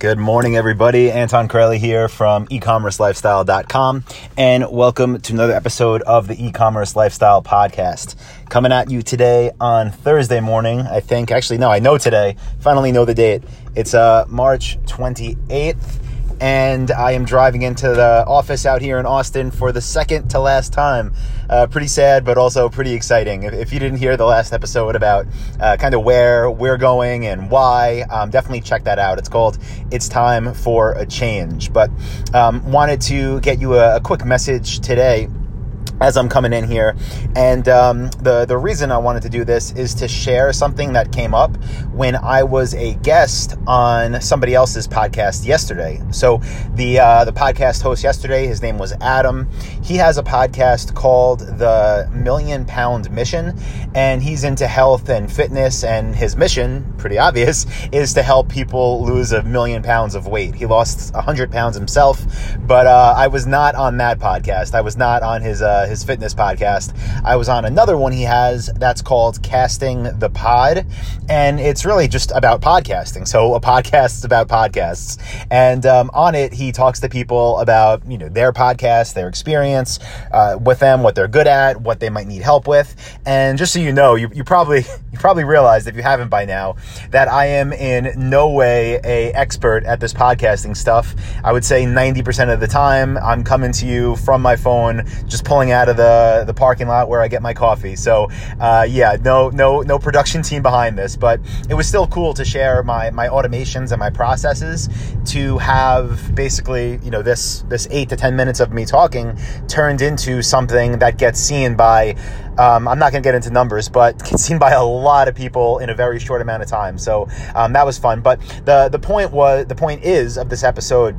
Good morning, everybody. Anton Corelli here from eCommerceLifestyle.com, and welcome to another episode of the eCommerce Lifestyle Podcast. Coming at you today on Thursday morning, I think. Actually, no, I know today. Finally know the date. It's March 28th, and I am driving into the office out here in Austin for the second to last time. Pretty sad, but also pretty exciting. If you didn't hear the last episode about kind of where we're going and why, definitely check that out. It's called It's Time for a Change. But wanted to get you a quick message today as I'm coming in here. And the reason I wanted to do this is to share something that came up when I was a guest on somebody else's podcast yesterday. So the podcast host yesterday, his name was Adam. He has a podcast called The Million Pound Mission, and he's into health and fitness, and his mission, pretty obvious, is to help people lose 1,000,000 pounds of weight. He lost 100 pounds himself, but I was not on that podcast. I was not on his fitness podcast. I was on another one he has that's called Casting the Pod, and it's really just about podcasting. So a podcast is about podcasts, and on it he talks to people about, you know, their podcast, their experience with them, what they're good at, what they might need help with. And just so you know, you probably realized, if you haven't by now, that I am in no way a expert at this podcasting stuff. I would say 90% of the time I'm coming to you from my phone, just pulling out of the parking lot where I get my coffee. So no production team behind this, but it was still cool to share my automations and my processes, to have basically, you know, this 8 to 10 minutes of me talking turned into something that gets seen by I'm not going to get into numbers, but gets seen by a lot of people in a very short amount of time. So that was fun. But the point is of this episode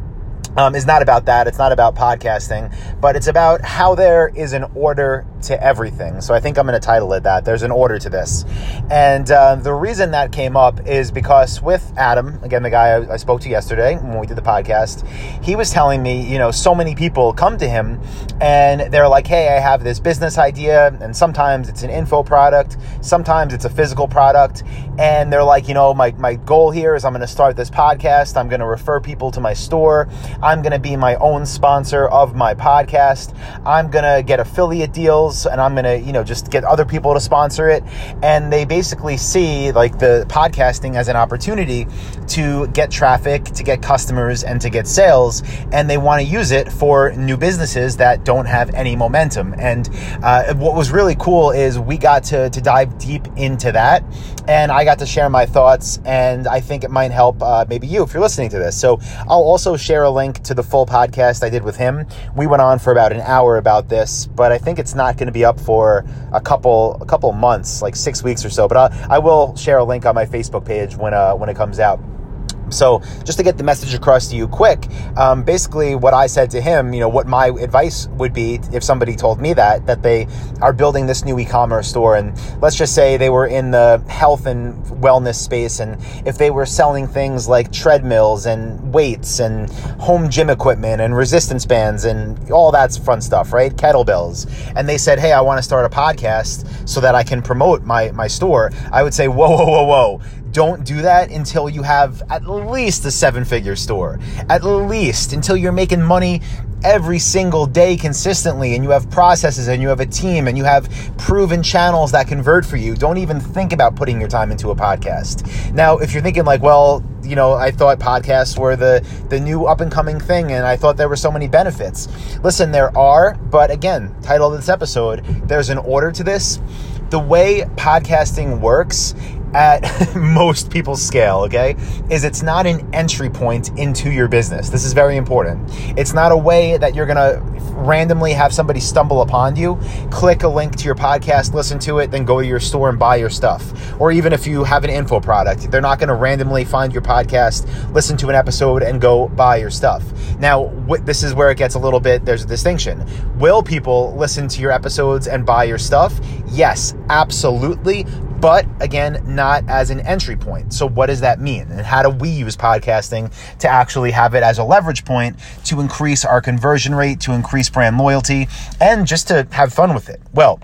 is not about that. It's not about podcasting, but it's about how there is an order to everything. So I think I'm going to title it that. There's an order to this. And the reason that came up is because with Adam, again, the guy I spoke to yesterday when we did the podcast, he was telling me, you know, so many people come to him and they're like, hey, I have this business idea. And sometimes it's an info product. Sometimes it's a physical product. And they're like, you know, my goal here is I'm going to start this podcast. I'm going to refer people to my store. I'm going to be my own sponsor of my podcast. I'm going to get affiliate deals, and I'm going to, you know, just get other people to sponsor it. And they basically see like the podcasting as an opportunity to get traffic, to get customers, and to get sales. And they want to use it for new businesses that don't have any momentum. And what was really cool is we got to dive deep into that. And I got to share my thoughts, and I think it might help maybe you if you're listening to this. So I'll also share a link to the full podcast I did with him. We went on for about an hour about this, but I think it's not going to be up for a couple months, like 6 weeks or so. But I will share a link on my Facebook page when it comes out. So just to get the message across to you quick, basically what I said to him, you know, what my advice would be if somebody told me that they are building this new e-commerce store, and let's just say they were in the health and wellness space, and if they were selling things like treadmills and weights and home gym equipment and resistance bands and all that fun stuff, right? Kettlebells. And they said, hey, I want to start a podcast so that I can promote my store. I would say, whoa. Don't do that until you have at least a 7-figure store, at least until you're making money every single day consistently, and you have processes, and you have a team, and you have proven channels that convert for you. Don't even think about putting your time into a podcast. Now, if you're thinking like, well, you know, I thought podcasts were the new up and coming thing, and I thought there were so many benefits. Listen, there are, but again, title of this episode, there's an order to this. The way podcasting works at most people's scale, okay, is it's not an entry point into your business. This is very important. It's not a way that you're going to randomly have somebody stumble upon you, click a link to your podcast, listen to it, then go to your store and buy your stuff. Or even if you have an info product, they're not going to randomly find your podcast, listen to an episode, and go buy your stuff. Now, this is where it gets a little bit, there's a distinction. Will people listen to your episodes and buy your stuff? Yes, absolutely. But again, not as an entry point. So what does that mean? And how do we use podcasting to actually have it as a leverage point to increase our conversion rate, to increase brand loyalty, and just to have fun with it? Well,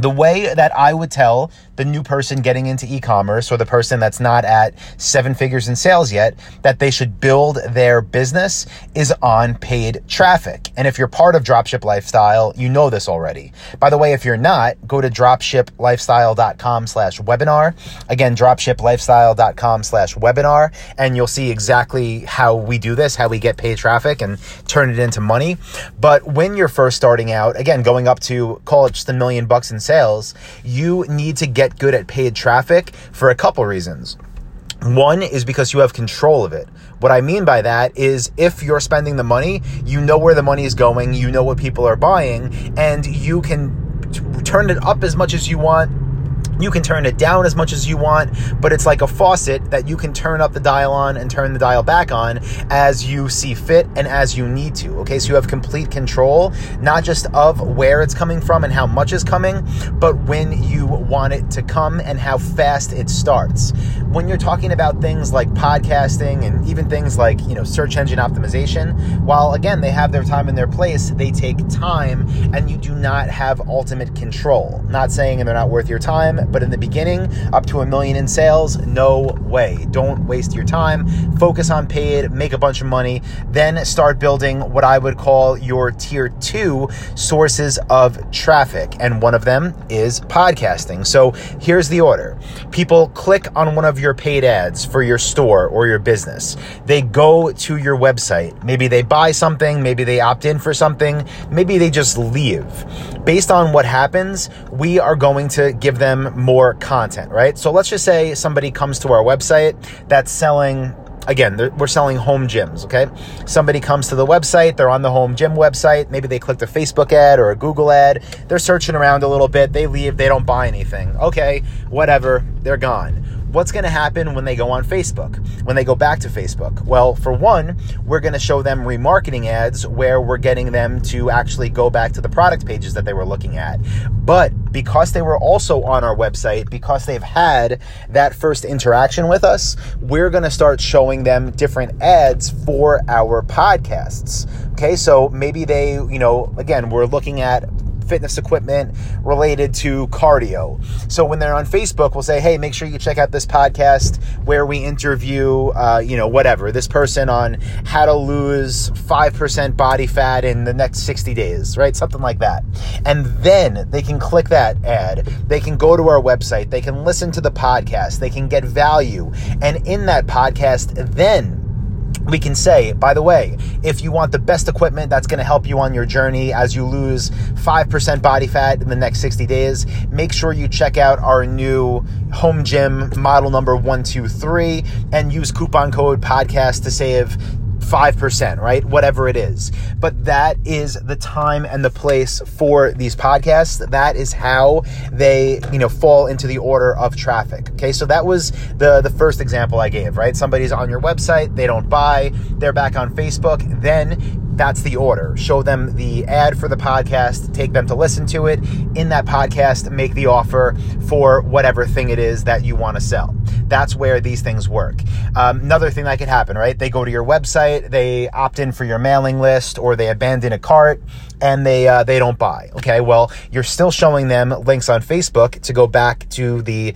The way that I would tell the new person getting into e-commerce or the person that's not at seven figures in sales yet that they should build their business is on paid traffic. And if you're part of Dropship Lifestyle, you know this already. By the way, if you're not, go to dropshiplifestyle.com/webinar. Again, dropshiplifestyle.com/webinar. And you'll see exactly how we do this, how we get paid traffic and turn it into money. But when you're first starting out, again, going up to call it just $1 million in sales, you need to get good at paid traffic for a couple reasons. One is because you have control of it. What I mean by that is if you're spending the money, you know where the money is going, you know what people are buying, and you can turn it up as much as you want. You can turn it down as much as you want, but it's like a faucet that you can turn up the dial on and turn the dial back on as you see fit and as you need to, okay? So you have complete control, not just of where it's coming from and how much is coming, but when you want it to come and how fast it starts. When you're talking about things like podcasting and even things like, search engine optimization, while again, they have their time and their place, they take time and you do not have ultimate control. Not saying they're not worth your time, but in the beginning, up to $1 million in sales, no way. Don't waste your time. Focus on paid, make a bunch of money, then start building what I would call your tier 2 sources of traffic. And one of them is podcasting. So here's the order. People click on one of your paid ads for your store or your business. They go to your website. Maybe they buy something. Maybe they opt in for something. Maybe they just leave. Based on what happens, we are going to give them more content, right? So let's just say somebody comes to our website that's selling, again, we're selling home gyms, okay? Somebody comes to the website, they're on the home gym website, maybe they clicked a Facebook ad or a Google ad, they're searching around a little bit, they leave, they don't buy anything. Okay, whatever, they're gone. What's going to happen when they go on Facebook, when they go back to Facebook? Well, for one, we're going to show them remarketing ads where we're getting them to actually go back to the product pages that they were looking at. But because they were also on our website, because they've had that first interaction with us, we're going to start showing them different ads for our podcasts. Okay, so maybe they, again, we're looking at fitness equipment related to cardio. So when they're on Facebook, we'll say, hey, make sure you check out this podcast where we interview, this person on how to lose 5% body fat in the next 60 days, right? Something like that. And then they can click that ad. They can go to our website. They can listen to the podcast. They can get value. And in that podcast, then we can say, by the way, if you want the best equipment that's going to help you on your journey as you lose 5% body fat in the next 60 days, make sure you check out our new home gym model number 123 and use coupon code podcast to save 5%, right? Whatever it is. But that is the time and the place for these podcasts. That is how they, fall into the order of traffic. Okay. So that was the first example I gave, right? Somebody's on your website. They don't buy. They're back on Facebook. Then that's the order. Show them the ad for the podcast, take them to listen to it. In that podcast, make the offer for whatever thing it is that you want to sell. That's where these things work. Another thing that could happen, right? They go to your website, they opt in for your mailing list, or they abandon a cart and they don't buy. Okay, well, you're still showing them links on Facebook to go back to the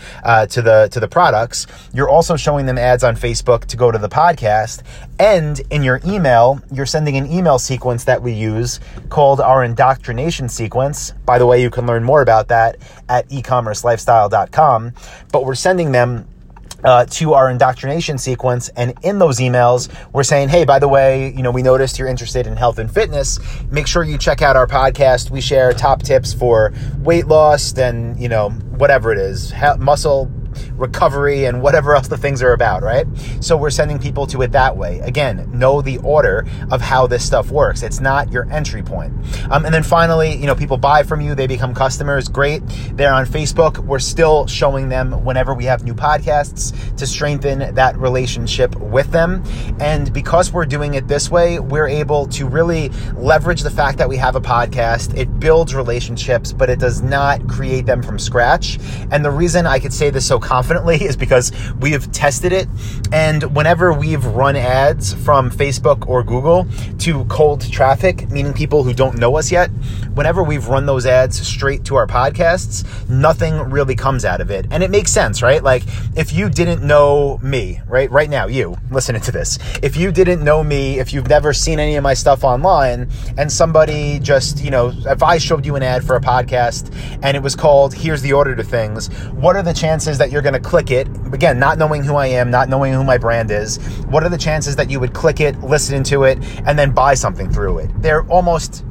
products. You're also showing them ads on Facebook to go to the podcast. And in your email, you're sending an email sequence that we use called our indoctrination sequence. By the way, you can learn more about that at eCommerceLifestyle.com. But we're sending them to our indoctrination sequence. And in those emails, we're saying, hey, by the way, we noticed you're interested in health and fitness. Make sure you check out our podcast. We share top tips for weight loss and, whatever it is, muscle recovery and whatever else the things are about, right? So we're sending people to it that way. Again, know the order of how this stuff works. It's not your entry point. And then finally, people buy from you, they become customers. Great. They're on Facebook. We're still showing them whenever we have new podcasts to strengthen that relationship with them. And because we're doing it this way, we're able to really leverage the fact that we have a podcast. It builds relationships, but it does not create them from scratch. And the reason I could say this so confidently is because we have tested it. And whenever we've run ads from Facebook or Google to cold traffic, meaning people who don't know us yet, whenever we've run those ads straight to our podcasts, nothing really comes out of it. And it makes sense, right? Like if you didn't know me, right now, you listening to this, if you didn't know me, if you've never seen any of my stuff online and somebody just, if I showed you an ad for a podcast and it was called, here's the order to things, what are the chances that you're going to click it? Again, not knowing who I am, not knowing who my brand is. What are the chances that you would click it, listen to it, and then buy something through it? They're almost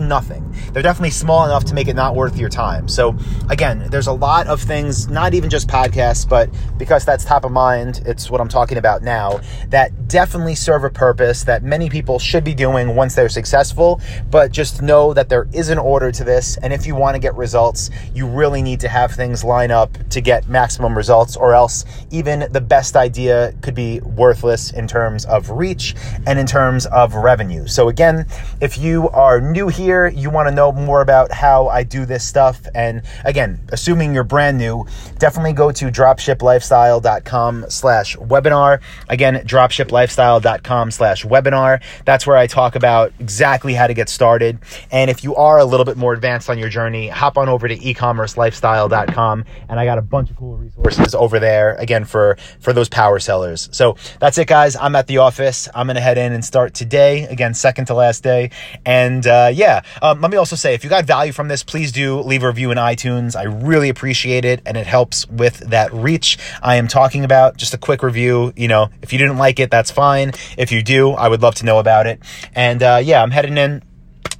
nothing. They're definitely small enough to make it not worth your time. So again, there's a lot of things, not even just podcasts, but because that's top of mind, it's what I'm talking about now, that definitely serve a purpose that many people should be doing once they're successful, but just know that there is an order to this. And if you want to get results, you really need to have things line up to get maximum results, or else even the best idea could be worthless in terms of reach and in terms of revenue. So again, if you are new here, you want to know more about how I do this stuff, and again, assuming you're brand new, definitely go to dropshiplifestyle.com/webinar. Again, dropshiplifestyle.com/webinar. That's where I talk about exactly how to get started. And if you are a little bit more advanced on your journey, hop on over to eCommerceLifestyle.com, and I got a bunch of cool resources over there, again, for those power sellers. So that's it, guys. I'm at the office. I'm going to head in and start today. Again, second to last day. And let me also say, if you got value from this, please do leave a review in iTunes. I really appreciate it, and it helps with that reach I am talking about. Just a quick review. If you didn't like it, that's fine. If you do, I would love to know about it. And I'm heading in,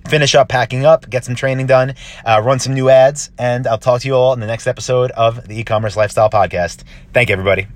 finish up packing up, get some training done, run some new ads, and I'll talk to you all in the next episode of the eCommerce Lifestyle Podcast. Thank you, everybody.